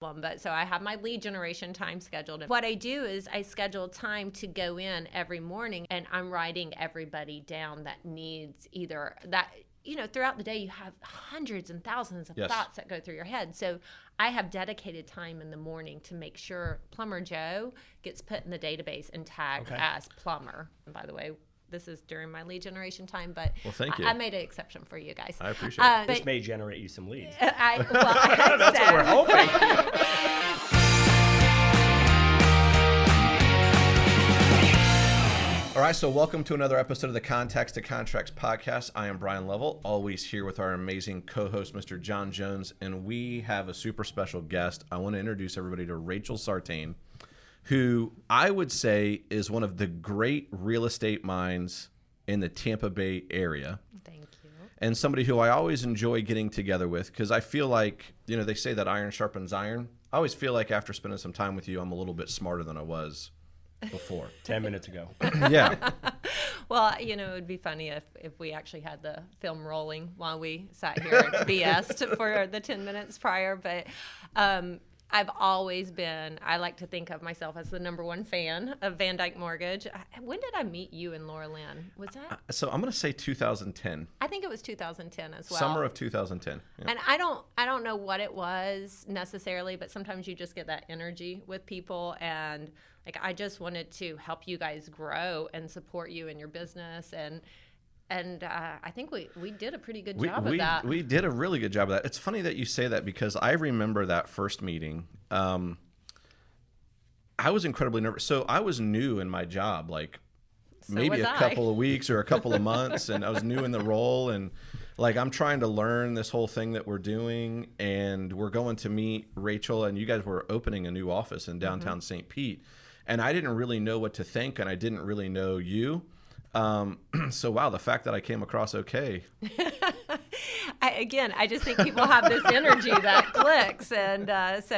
But so I have my lead generation time scheduled. What I do is I schedule time to go in every morning, and I'm writing everybody down that needs either that, you know, throughout the day you have hundreds and thousands of thoughts that go through your head. So I have dedicated time in the morning to make sure Plumber Joe gets put in the database and tagged as plumber. And by the way, this is during my lead generation time, but well, thank you. I made an exception for you guys. I appreciate it. This may generate you some leads. I That's so. What we're hoping. All right, so welcome to another episode of the Contacts to Contracts podcast. I am Brian Lovell, always here with our amazing co-host, Mr. John Jones, and we have a super special guest. I want to introduce everybody to Rachel Sartain, who I would say is one of the great real estate minds in the Tampa Bay area. Thank you. And somebody who I always enjoy getting together with, because I feel like, you know, they say that iron sharpens iron. I always feel like after spending some time with you, I'm a little bit smarter than I was before. 10 minutes ago. Yeah. Well, you know, it would be funny if we actually had the film rolling while we sat here and BS'd for the 10 minutes prior, but I've always been, I like to think of myself as the #1 fan of Van Dyke Mortgage. When did I meet you and Laura Lynn? Was that? So I'm going to say 2010. I think it was 2010 as well. Summer of 2010. Yeah. And I don't know what it was necessarily, but sometimes you just get that energy with people, and like I just wanted to help you guys grow and support you in your business, and I think we did a pretty good job of that. We did a really good job of that. It's funny that you say that, because I remember that first meeting. I was incredibly nervous. So I was new in my job, like maybe a couple of weeks or a couple of months, and I was new in the role, and like I'm trying to learn this whole thing that we're doing, and we're going to meet Rachel, and you guys were opening a new office in downtown St. Pete, and I didn't really know what to think, and I didn't really know you. So wow, the fact that I came across okay. I just think people have this energy that clicks, and I've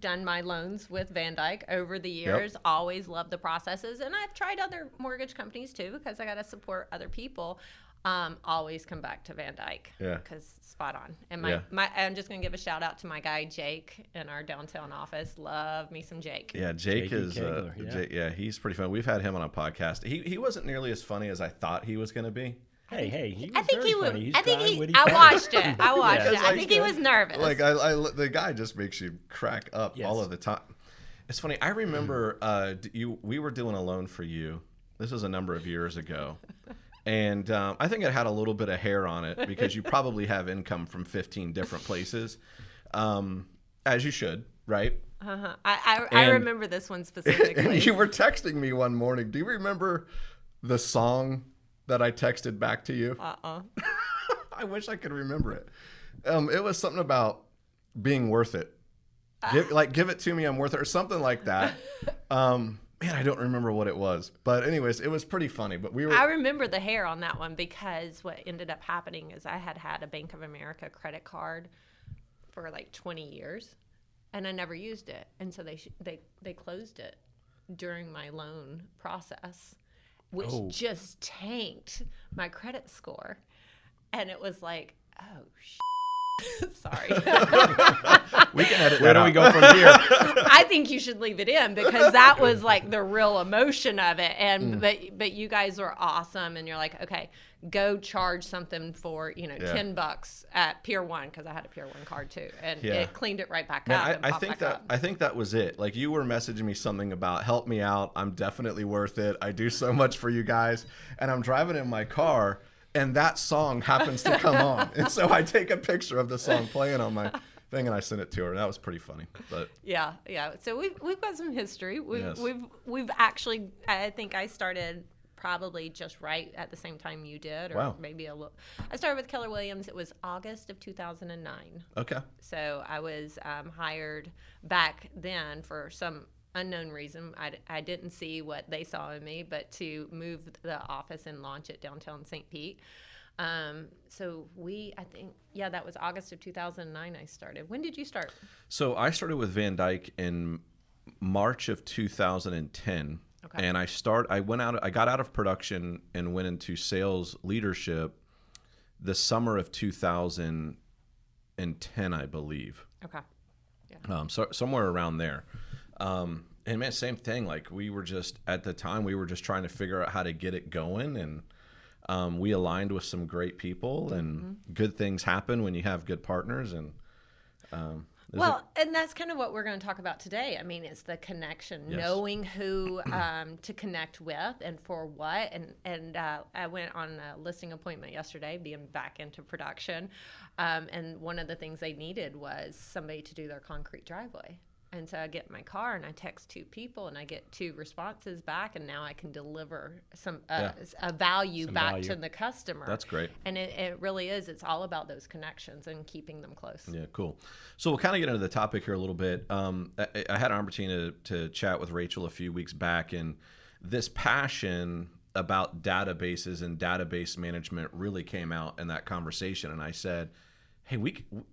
done my loans with Van Dyke over the years. Yep. Always loved the processes, and I've tried other mortgage companies too, because I got to support other people. Always come back to Van Dyke, because spot on. And I'm just gonna give a shout out to my guy Jake in our downtown office. Love me some Jake. Yeah, Jake is he's pretty fun. We've had him on a podcast. He wasn't nearly as funny as I thought he was gonna be. Hey, he was funny. I watched it. I think he was nervous. Like the guy just makes you crack up all of the time. It's funny. I remember we were doing a loan for you. This was a number of years ago. And I think it had a little bit of hair on it, because you probably have income from 15 different places, as you should, right? Uh-huh. I remember this one specifically. And you were texting me one morning. Do you remember the song that I texted back to you? Uh-uh. I wish I could remember it. It was something about being worth it. Give it to me, I'm worth it, or something like that. Man, I don't remember what it was. But anyways, it was pretty funny. But I remember the hair on that one, because what ended up happening is I had a Bank of America credit card for like 20 years, and I never used it. And so they closed it during my loan process, which just tanked my credit score. And it was like, oh, shit. Sorry. We can edit. Where do we go from here? I think you should leave it in, because that was like the real emotion of it. And but you guys were awesome, and you're like, okay, go charge something for $10 at Pier One, because I had a Pier One card too, and it cleaned it right back up. I think that was it. Like you were messaging me something about help me out. I'm definitely worth it. I do so much for you guys, and I'm driving in my car. And that song happens to come on. And so I take a picture of the song playing on my thing, and I sent it to her. That was pretty funny. But yeah. So we've got some history. We've actually, I think I started probably just right at the same time you did, or maybe a little. I started with Keller Williams. It was August of 2009. Okay. So I was hired back then for some unknown reason. I didn't see what they saw in me, but to move the office and launch it downtown St. Pete. That was August of 2009 I started. When did you start? So I started with Van Dyke in March of 2010. Okay. And I got out of production and went into sales leadership the summer of 2010, I believe. Okay. Yeah. So somewhere around there. And man, same thing. Like we were just, at the time, we were just trying to figure out how to get it going, and we aligned with some great people, and good things happen when you have good partners. And well, and that's kind of what we're going to talk about today. I mean, it's the connection, knowing who to connect with and for what. And I went on a listing appointment yesterday, being back into production. And one of the things they needed was somebody to do their concrete driveway. And so I get in my car and I text two people and I get two responses back, and now I can deliver some a value back to the customer. That's great. And it really is. It's all about those connections and keeping them close. Yeah, cool. So we'll kind of get into the topic here a little bit. I had an opportunity to chat with Rachel a few weeks back, and this passion about databases and database management really came out in that conversation. And I said, hey,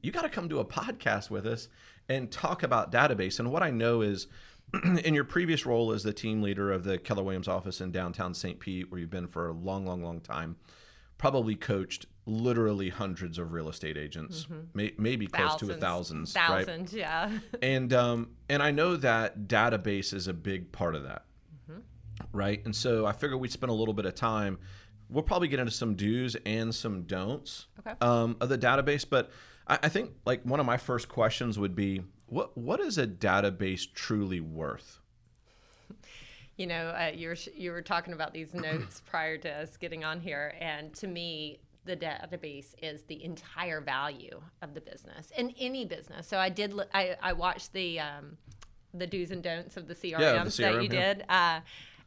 you got to come do a podcast with us and talk about database. And what I know is, in your previous role as the team leader of the Keller Williams office in downtown St. Pete, where you've been for a long, long, long time, probably coached literally hundreds of real estate agents, maybe thousands, close to thousands. Thousands, right? Yeah. And I know that database is a big part of that, right? And so I figured we'd spend a little bit of time. We'll probably get into some do's and some don'ts of the database, but I think like one of my first questions would be, what is a database truly worth? You know, you were talking about these notes prior to us getting on here, and to me, the database is the entire value of the business, in any business. So I watched the do's and don'ts of the CRM, that you did.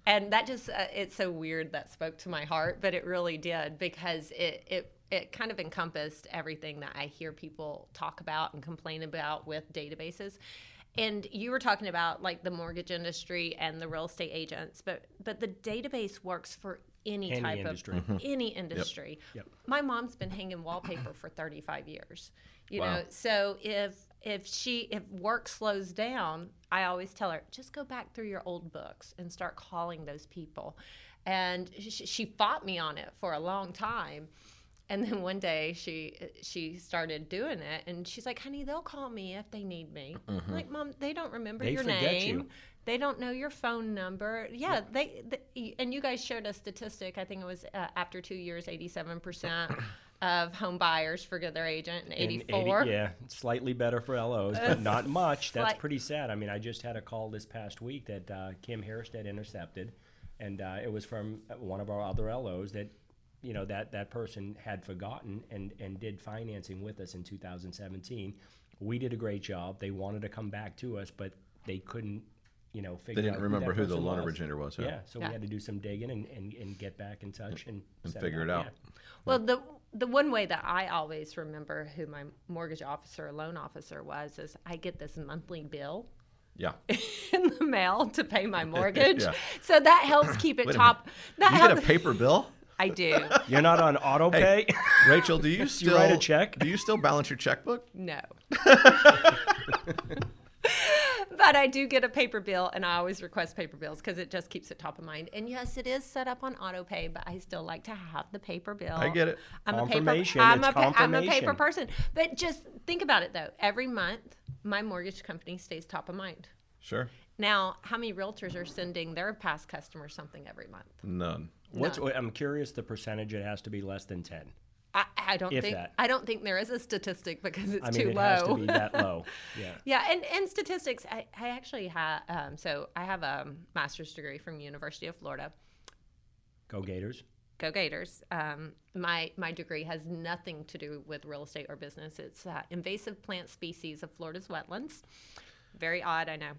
And that just, it's so weird, that spoke to my heart, but it really did, because it kind of encompassed everything that I hear people talk about and complain about with databases. And you were talking about like the mortgage industry and the real estate agents, but the database works for any type industry. Of any industry. Yep. My mom's been hanging wallpaper for 35 years, you know, so if work slows down, I always tell her, just go back through your old books and start calling those people. And she fought me on it for a long time. And then one day she started doing it, and she's like, honey, they'll call me if they need me. I'm like, Mom, they don't remember your name. They don't know your phone number. Yeah, and you guys shared a statistic. I think it was after 2 years, 87%. Of home buyers forget their agent, and 84. Yeah, slightly better for LOs, but not much. That's pretty sad. I mean, I just had a call this past week that Kim Harris had intercepted, and it was from one of our other LOs that, you know, that person had forgotten and did financing with us in 2017. We did a great job. They wanted to come back to us, but they couldn't, you know, figure out. They didn't remember who the loan originator was. Yeah, so we had to do some digging and get back in touch and figure it out. Yeah. Well, the one way that I always remember who my mortgage officer or loan officer was is I get this monthly bill in the mail to pay my mortgage. So that helps keep it top. That you get a paper bill? I do. You're not on auto pay? Hey, Rachel, do you still write a check? Do you still balance your checkbook? No. But I do get a paper bill, and I always request paper bills because it just keeps it top of mind. And yes, it is set up on auto pay, but I still like to have the paper bill. I get it. I'm a paper person. But just think about it, though. Every month, my mortgage company stays top of mind. Sure. Now, how many realtors are sending their past customers something every month? None. I'm curious the percentage. It has to be less than 10. I don't think there is a statistic because it's too low. Has to be that low. Yeah. Yeah, and statistics. I actually have. So I have a master's degree from University of Florida. Go Gators. Go Gators. My degree has nothing to do with real estate or business. It's invasive plant species of Florida's wetlands. Very odd, I know.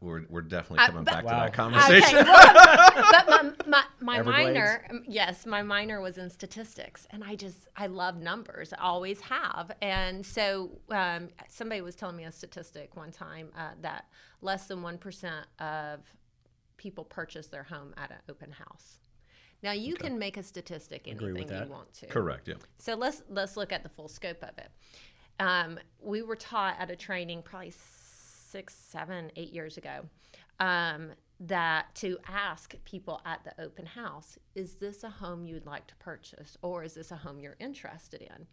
We're definitely coming back to that conversation. Okay, well, but my minor, my minor was in statistics, and I love numbers, I always have. And so somebody was telling me a statistic one time that less than 1% of people purchase their home at an open house. Now you can make a statistic anything you want to. Correct. Yeah. So let's look at the full scope of it. We were taught at a training probably 6, 7, 8 years ago, that to ask people at the open house, is this a home you'd like to purchase, or is this a home you're interested in?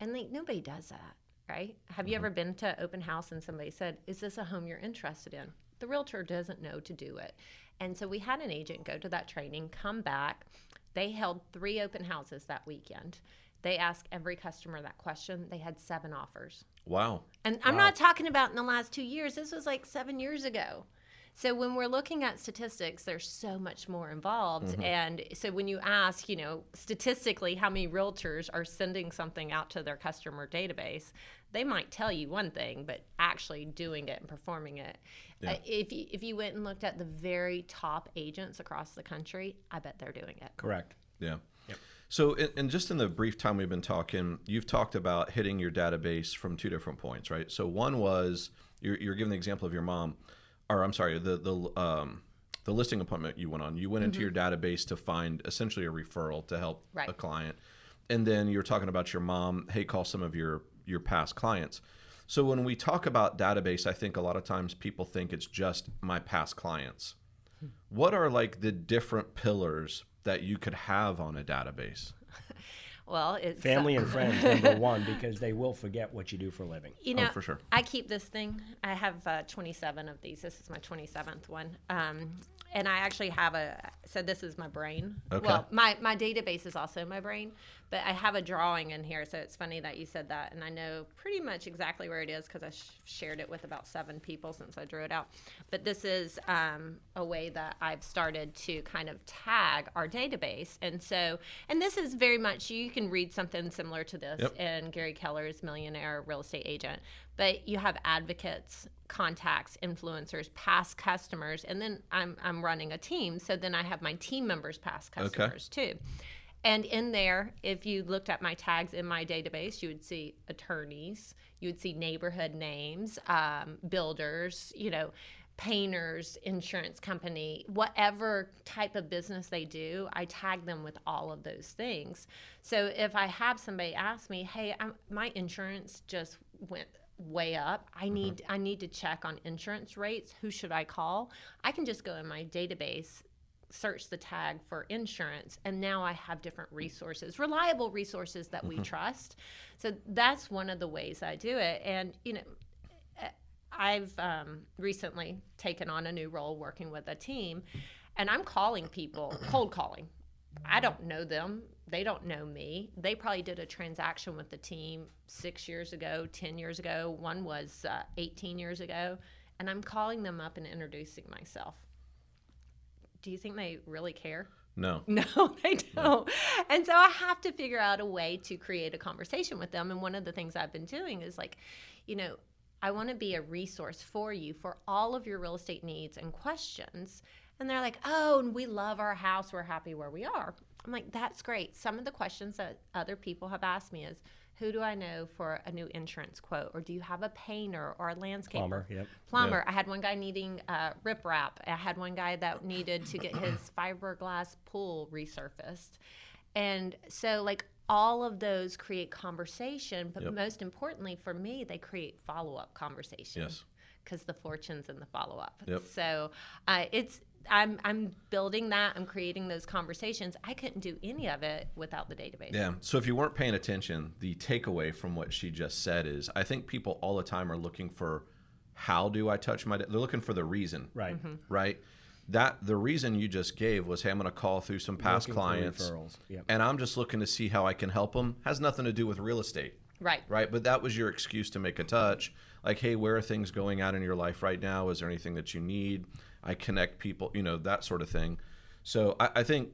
And nobody does that. right? Have you ever been to open house and somebody said, is this a home you're interested in? The realtor doesn't know to do it. And so we had an agent go to that training, come back. They held 3 open houses that weekend. They asked every customer that question. They had 7 offers. Wow. And I'm not talking about in the last 2 years. This was like 7 years ago. So when we're looking at statistics, there's so much more involved. Mm-hmm. And so when you ask, you know, statistically how many realtors are sending something out to their customer database, they might tell you one thing, but actually doing it and performing it. Yeah. If you went and looked at the very top agents across the country, I bet they're doing it. Correct. Yeah. Yep. So, and just in the brief time we've been talking, you've talked about hitting your database from 2 different points, right? So one was, you're giving the example of your mom, or I'm sorry, the listing appointment you went on. You went into your database to find essentially a referral to help a client. And then you're talking about your mom, hey, call some of your past clients. So when we talk about database, I think a lot of times people think it's just my past clients. What are like the different pillars that you could have on a database? Well, it's family and friends, number one, because they will forget what you do for a living. You know, for sure. I keep this thing. I have 27 of these. This is my 27th one. And I actually have so this is my brain. Okay. Well, my database is also my brain, but I have a drawing in here. So it's funny that you said that. And I know pretty much exactly where it is because I shared it with about 7 people since I drew it out. But this is a way that I've started to kind of tag our database. And so, and this is very much, you can read something similar to this in Gary Keller's Millionaire Real Estate Agent. But you have advocates, contacts, influencers, past customers, and then I'm running a team, so then I have my team members' past customers too. And in there, if you looked at my tags in my database, you would see attorneys, you would see neighborhood names, builders, you know, painters, insurance company, whatever type of business they do, I tag them with all of those things. So if I have somebody ask me, hey, my insurance just went way up, I need to check on insurance rates, who should I call? I can just go in my database, search the tag for insurance, and now I have different resources, reliable resources that we trust. So that's one of the ways I do it. And you know, I've recently taken on a new role working with a team, and I'm calling people, cold calling. I don't know them. They don't know me. They probably did a transaction with the team 6 years ago, 10 years ago. One was 18 years ago. And I'm calling them up and introducing myself. Do you think they really care? No. No, they don't. And so I have to figure out a way to create a conversation with them. And one of the things I've been doing is like, you know, I want to be a resource for you for all of your real estate needs and questions. And they're like, oh, and we love our house. We're happy where we are. I'm like, that's great. Some of the questions that other people have asked me is, who do I know for a new insurance quote? Or do you have a painter or a landscaper? Plumber. I had one guy needing riprap. I had one guy that needed to get his fiberglass pool resurfaced. And so like all of those create conversation. But most importantly for me, they create follow-up conversation. Yes. Because the fortune's in the follow-up. Yep. So I'm building that. I'm creating those conversations. I couldn't do any of it without the database. Yeah. So if you weren't paying attention, the takeaway from what she just said is I think people all the time are looking for how do I touch my – they're looking for the reason. Right. Mm-hmm. Right? The reason you just gave was, hey, I'm going to call through some past clients. And I'm just looking to see how I can help them. Has nothing to do with real estate. Right. Right. But that was your excuse to make a touch. Like, hey, where are things going out in your life right now? Is there anything that you need? I connect people, you know, that sort of thing. So I think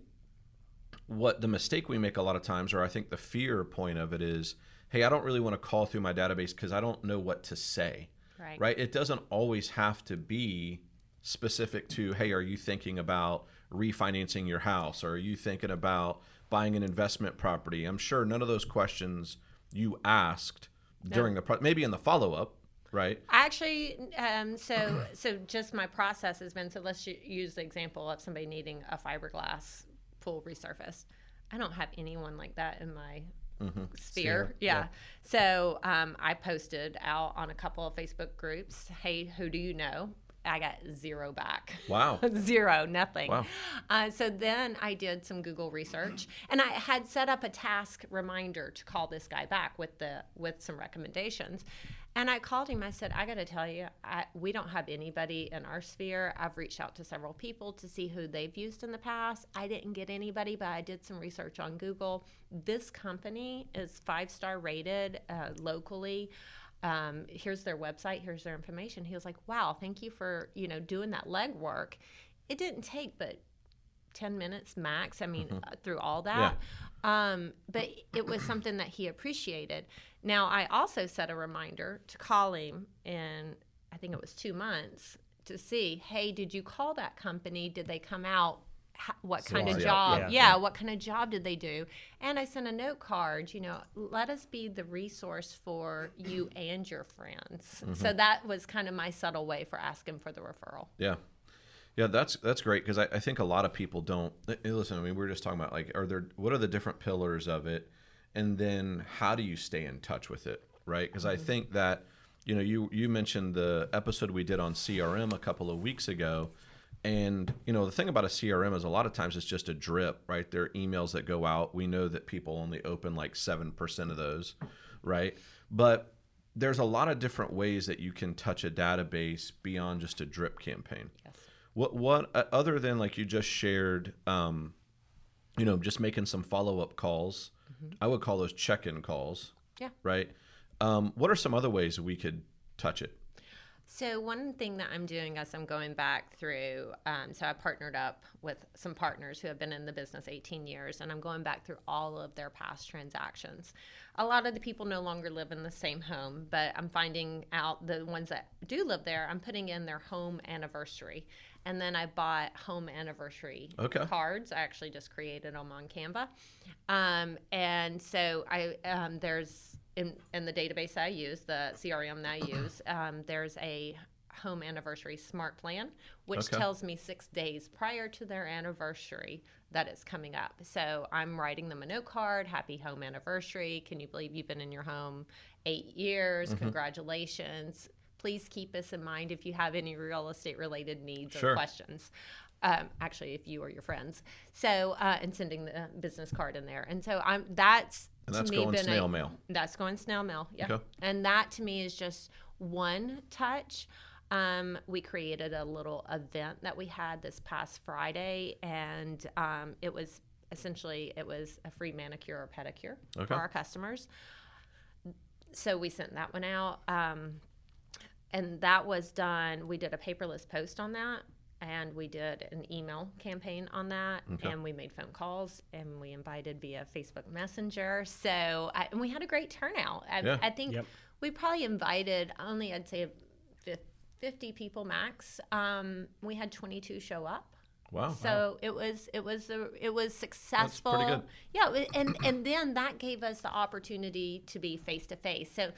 what the mistake we make a lot of times, or I think the fear point of it is, hey, I don't really want to call through my database because I don't know what to say. Right. Right. It doesn't always have to be specific to, hey, are you thinking about refinancing your house? Or are you thinking about buying an investment property? I'm sure none of those questions you asked during the maybe in the follow-up. Right. Actually, so just my process has been, so let's use the example of somebody needing a fiberglass pool resurfaced. I don't have anyone like that in my sphere. Yeah. So I posted out on a couple of Facebook groups, hey, who do you know? I got zero back. Wow. Zero, nothing. Wow. So then I did some Google research, and I had set up a task reminder to call this guy back with some recommendations. And I called him. I said, I got to tell you, we don't have anybody in our sphere. I've reached out to several people to see who they've used in the past. I didn't get anybody, but I did some research on Google. This company is 5-star rated locally. Here's their website. Here's their information. He was like, wow, thank you for, you know, doing that legwork. It didn't take but 10 minutes max. I mean, through all that. Yeah. But it was something that he appreciated. Now, I also set a reminder to call him in, I think it was 2 months, to see, hey, did you call that company? Did they come out? What kind of job? Yeah, what kind of job did they do? And I sent a note card, you know, let us be the resource for you and your friends. Mm-hmm. So that was kind of my subtle way for asking for the referral. Yeah. Yeah, that's great, because I think a lot of people don't listen. I mean, we were just talking about, like, what are the different pillars of it, and then how do you stay in touch with it, right? Because I think that, you know, you mentioned the episode we did on CRM a couple of weeks ago. And, you know, the thing about a CRM is a lot of times it's just a drip, right? There are emails that go out. We know that people only open like 7% of those, right? But there's a lot of different ways that you can touch a database beyond just a drip campaign. Yes. What other than, like you just shared, you know, just making some follow-up calls, I would call those check-in calls, right? What are some other ways we could touch it? So one thing that I'm doing as I'm going back through, so I partnered up with some partners who have been in the business 18 years, and I'm going back through all of their past transactions. A lot of the people no longer live in the same home, but I'm finding out the ones that do live there, I'm putting in their home anniversary. And then I bought home anniversary cards. I actually just created them on Canva. And so I there's... In the database I use, the CRM that I use, there's a home anniversary smart plan, which tells me 6 days prior to their anniversary that it's coming up. So I'm writing them a note card, happy home anniversary. Can you believe you've been in your home 8 years? Congratulations. Please keep this in mind if you have any real estate related needs or questions. Actually, if you or your friends. So, and sending the business card in there. And so that's going snail mail. That's going snail mail, yeah. Okay. And that to me is just one touch. We created a little event that we had this past Friday, and it was essentially, it was a free manicure or pedicure for our customers. So we sent that one out, and that was done. We did a paperless post on that, and we did an email campaign on that, and we made phone calls, and we invited via Facebook Messenger. So, and we had a great turnout. I think we probably invited only, I'd say, 50 people max. We had 22 show up. Wow. So it was successful. That's pretty good. Yeah, and then that gave us the opportunity to be face to face. So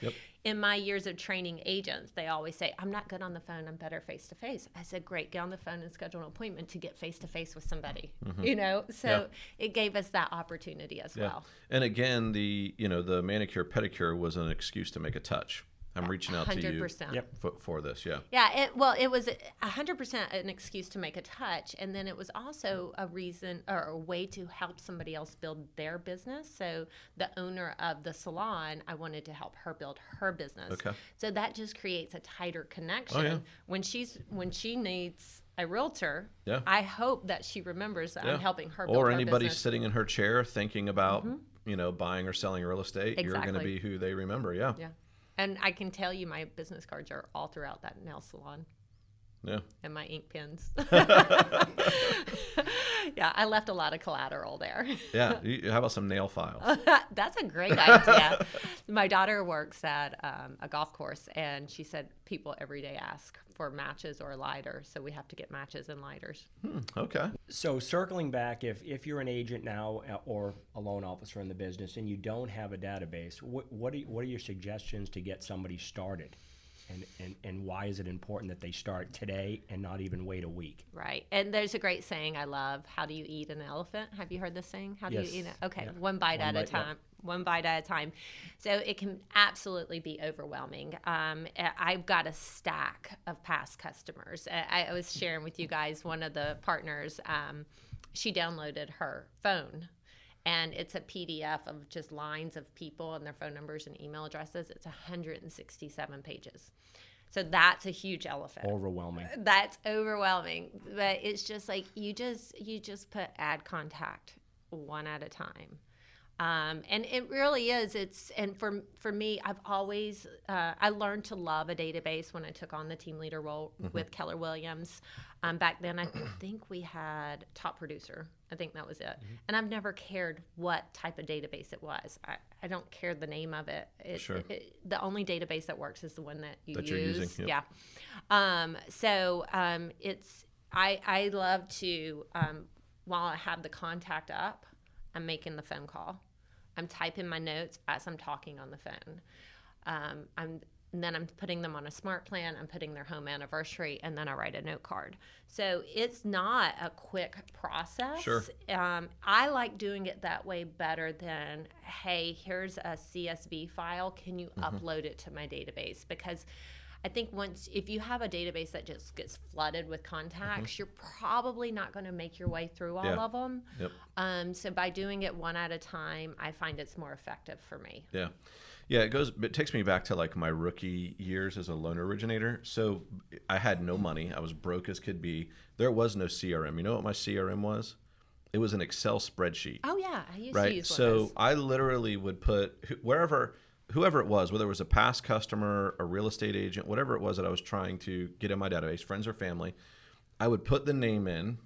in my years of training agents, they always say, I'm not good on the phone, I'm better face to face. I said, great, get on the phone and schedule an appointment to get face to face with somebody. You know? So it gave us that opportunity as well. And again, the manicure pedicure was an excuse to make a touch. I'm reaching out 100%. To you for this, Yeah, it was 100% an excuse to make a touch, and then it was also a reason or a way to help somebody else build their business. So the owner of the salon, I wanted to help her build her business. Okay. So that just creates a tighter connection. Oh, yeah. When she needs a realtor, I hope that she remembers that I'm helping her build her business. Or anybody sitting in her chair thinking about buying or selling real estate, you're going to be who they remember, Yeah. And I can tell you my business cards are all throughout that nail salon. Yeah. And my ink pens. I left a lot of collateral there. Yeah. How about some nail files? That's a great idea. My daughter works at a golf course, and she said people every day ask for matches or lighters, so we have to get matches and lighters. Okay. So circling back, if you're an agent now or a loan officer in the business and you don't have a database, what are your suggestions to get somebody started? And why is it important that they start today and not even wait a week? Right. And there's a great saying I love. How do you eat an elephant? Have you heard this saying? How do you eat it? Okay. Yeah. One bite at a time. Yeah. One bite at a time. So it can absolutely be overwhelming. I've got a stack of past customers. I was sharing with you guys, one of the partners, she downloaded her phone. And it's a PDF of just lines of people and their phone numbers and email addresses. It's 167 pages. So that's a huge elephant. Overwhelming. That's overwhelming. But it's just like you just put add contact one at a time. And it really is. And for me, I've always I learned to love a database when I took on the team leader role with Keller Williams. Back then, I think we had Top Producer. I think that was it. And I've never cared what type of database it was. I don't care the name of it. The only database that works is the one that you use. You're using. Yep. Yeah. I love to while I have the contact up, I'm making the phone call. I'm typing my notes as I'm talking on the phone. And then I'm putting them on a smart plan. I'm putting their home anniversary, and then I write a note card. So it's not a quick process. Sure. I like doing it that way better than, hey, here's a CSV file. Can you upload it to my database? Because I think if you have a database that just gets flooded with contacts, you're probably not going to make your way through all of them. Yep. So by doing it one at a time, I find it's more effective for me. Yeah. Yeah, it takes me back to like my rookie years as a loan originator. So I had no money. I was broke as could be. There was no CRM. You know what my CRM was? It was an Excel spreadsheet. Oh, yeah. I used to use one of those. So I literally would put whoever it was, whether it was a past customer, a real estate agent, whatever it was that I was trying to get in my database, friends or family, I would put the name in.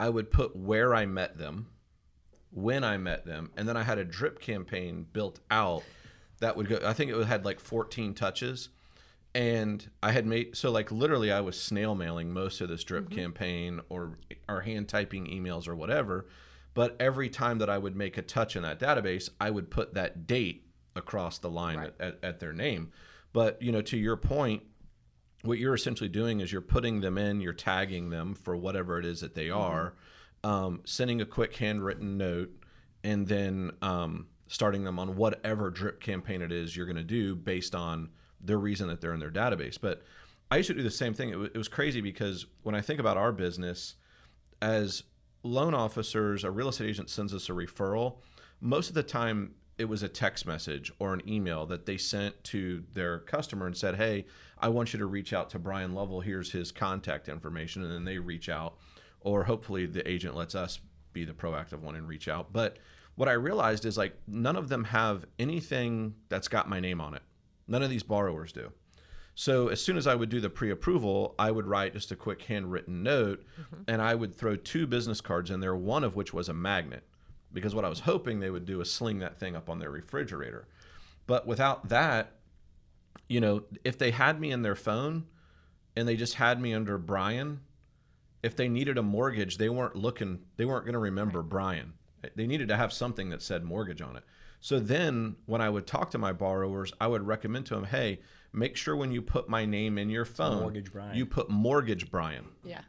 I would put where I met them, when I met them, and then I had a drip campaign built out that would go. I think it had like 14 touches, and I had made so like literally I was snail mailing most of this drip campaign or hand typing emails or whatever, but every time that I would make a touch in that database, I would put that date across the line at their name. But you know, to your point, what you're essentially doing is you're putting them in, you're tagging them for whatever it is that they are, sending a quick handwritten note, and then starting them on whatever drip campaign it is you're going to do based on their reason that they're in their database. But I used to do the same thing. It was crazy because when I think about our business, as loan officers, a real estate agent sends us a referral. Most of the time, it was a text message or an email that they sent to their customer and said, hey, I want you to reach out to Brian Lovell. Here's his contact information. And then they reach out, or hopefully the agent lets us be the proactive one and reach out. But what I realized is like none of them have anything that's got my name on it. None of these borrowers do. So as soon as I would do the pre-approval, I would write just a quick handwritten note, and I would throw two business cards in there, one of which was a magnet, because what I was hoping they would do is sling that thing up on their refrigerator. But without that, you know, if they had me in their phone and they just had me under Brian, if they needed a mortgage, they weren't going to remember Brian. They needed to have something that said mortgage on it. So then when I would talk to my borrowers, I would recommend to them, hey, make sure when you put my name in your phone, you put mortgage Brian. Yeah.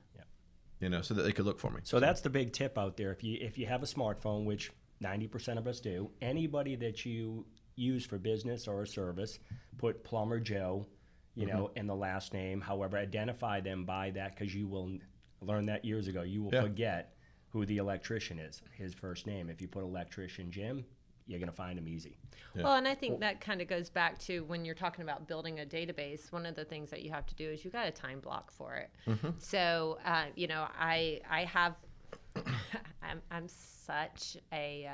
You know, so that they could look for me. So that's the big tip out there. If you have a smartphone, which 90% of us do, anybody that you use for business or a service, put Plumber Joe, you know, in the last name. However, identify them by that, because you will learn that years ago. You will forget who the electrician is, his first name. If you put electrician Jim, you're going to find him easy. Yeah. Well, and I think that kind of goes back to when you're talking about building a database, one of the things that you have to do is you got a time block for it. So, you know, I have, I'm such a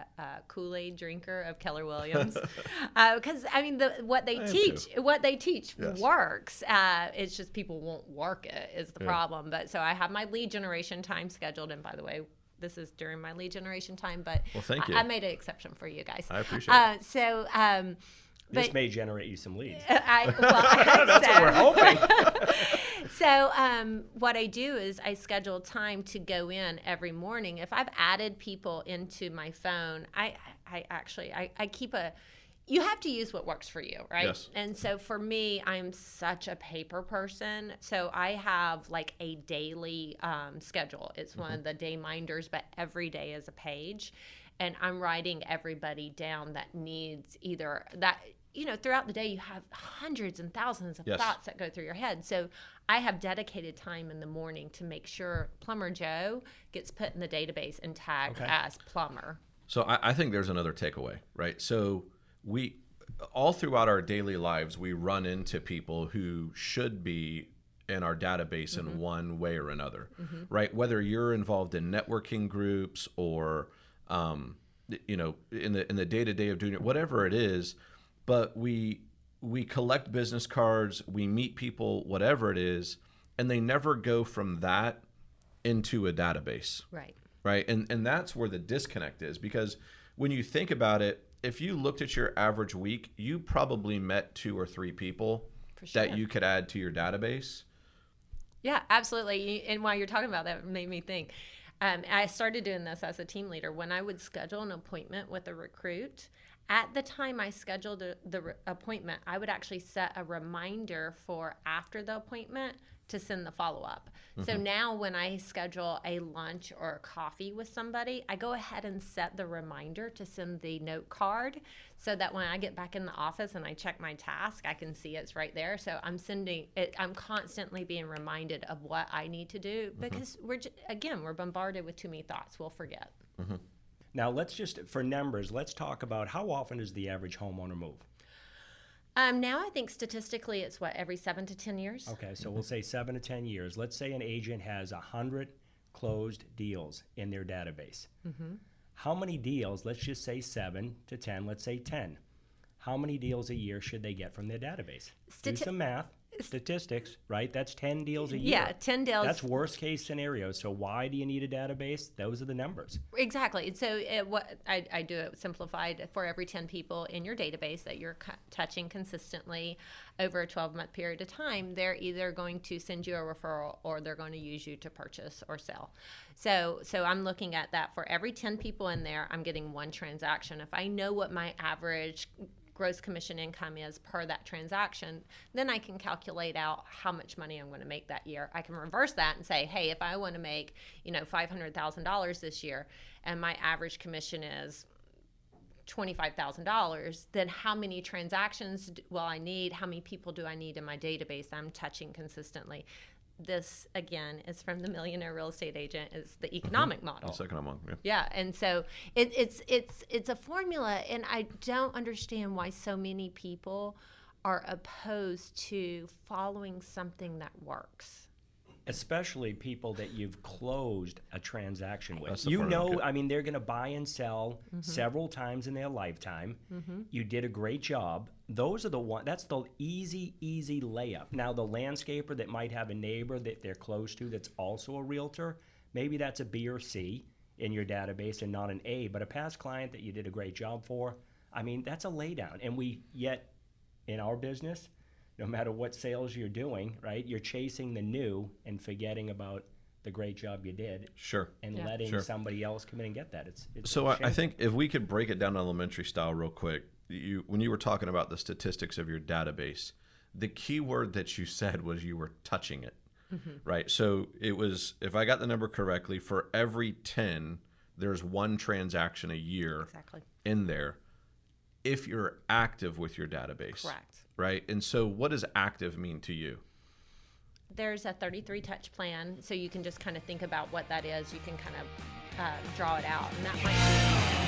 Kool-Aid drinker of Keller Williams, because I mean, what they teach works. It's just people won't work it is the problem. But so I have my lead generation time scheduled. And by the way, this is during my lead generation time, but well, thank you. I made an exception for you guys. I appreciate it. So, this may generate you some leads. That's what we're hoping. So what I do is I schedule time to go in every morning. If I've added people into my phone, I actually, I keep a you have to use what works for you, right? Yes. And so for me, I'm such a paper person. So I have like a daily schedule. It's one of the day minders, but every day is a page. And I'm writing everybody down that needs either that, you know, throughout the day you have hundreds and thousands of thoughts that go through your head. So I have dedicated time in the morning to make sure Plumber Joe gets put in the database and tagged as plumber. So I think there's another takeaway, right? So we all throughout our daily lives, we run into people who should be in our database in one way or another, right? Whether you're involved in networking groups or, you know, in the day-to-day of doing it, whatever it is, but we collect business cards, we meet people, whatever it is, and they never go from that into a database. Right. Right. And that's where the disconnect is, because when you think about it, if you looked at your average week, you probably met 2 or 3 people that you could add to your database. Yeah, absolutely. And while you're talking about that, it made me think. I started doing this as a team leader. When I would schedule an appointment with a recruit, at the time I scheduled the appointment, I would actually set a reminder for after the appointment to send the follow-up. So now when I schedule a lunch or a coffee with somebody, I go ahead and set the reminder to send the note card so that when I get back in the office and I check my task, I can see it's right there. So I'm sending it, I'm constantly being reminded of what I need to do because we're bombarded with too many thoughts. We'll forget. Now for numbers, let's talk about how often does the average homeowner move? Now I think statistically it's every 7 to 10 years. Okay, so we'll say 7 to 10 years. Let's say an agent has 100 closed deals in their database. How many deals, let's just say 7 to 10, let's say 10. How many deals a year should they get from their database? Do some math. Statistics, right? That's 10 deals a year. Yeah, 10 deals. That's worst case scenario. So why do you need a database? Those are the numbers. Exactly. So I do it simplified for every 10 people in your database that you're touching consistently over a 12-month period of time, they're either going to send you a referral or they're going to use you to purchase or sell. So I'm looking at that for every 10 people in there, I'm getting 1 transaction. If I know what my average gross commission income is per that transaction, then I can calculate out how much money I'm going to make that year. I can reverse that and say, hey, if I want to make, $500,000 this year and my average commission is $25,000, then how many transactions will I need? How many people do I need in my database I'm touching consistently? This, again, is from the Millionaire Real Estate Agent. It's the economic model. It's economic, yeah. And so it's a formula, and I don't understand why so many people are opposed to following something that works. Especially people that you've closed a transaction with. They're going to buy and sell several times in their lifetime. You did a great job. Those are the one. That's the easy layup. Now, the landscaper that might have a neighbor that they're close to that's also a realtor, maybe that's a B or C in your database and not an A, but a past client that you did a great job for. That's a laydown. And yet in our business, no matter what sales you're doing, right, you're chasing the new and forgetting about the great job you did. Sure. And letting somebody else come in and get that. So I think if we could break it down elementary style real quick, when you were talking about the statistics of your database, the key word that you said was you were touching it, right? So it was, if I got the number correctly, for every 10, there's 1 transaction a year in there if you're active with your database. Correct. Right. And so what does active mean to you? There's a 33 touch plan. So you can just kind of think about what that is. You can kind of draw it out. And that might be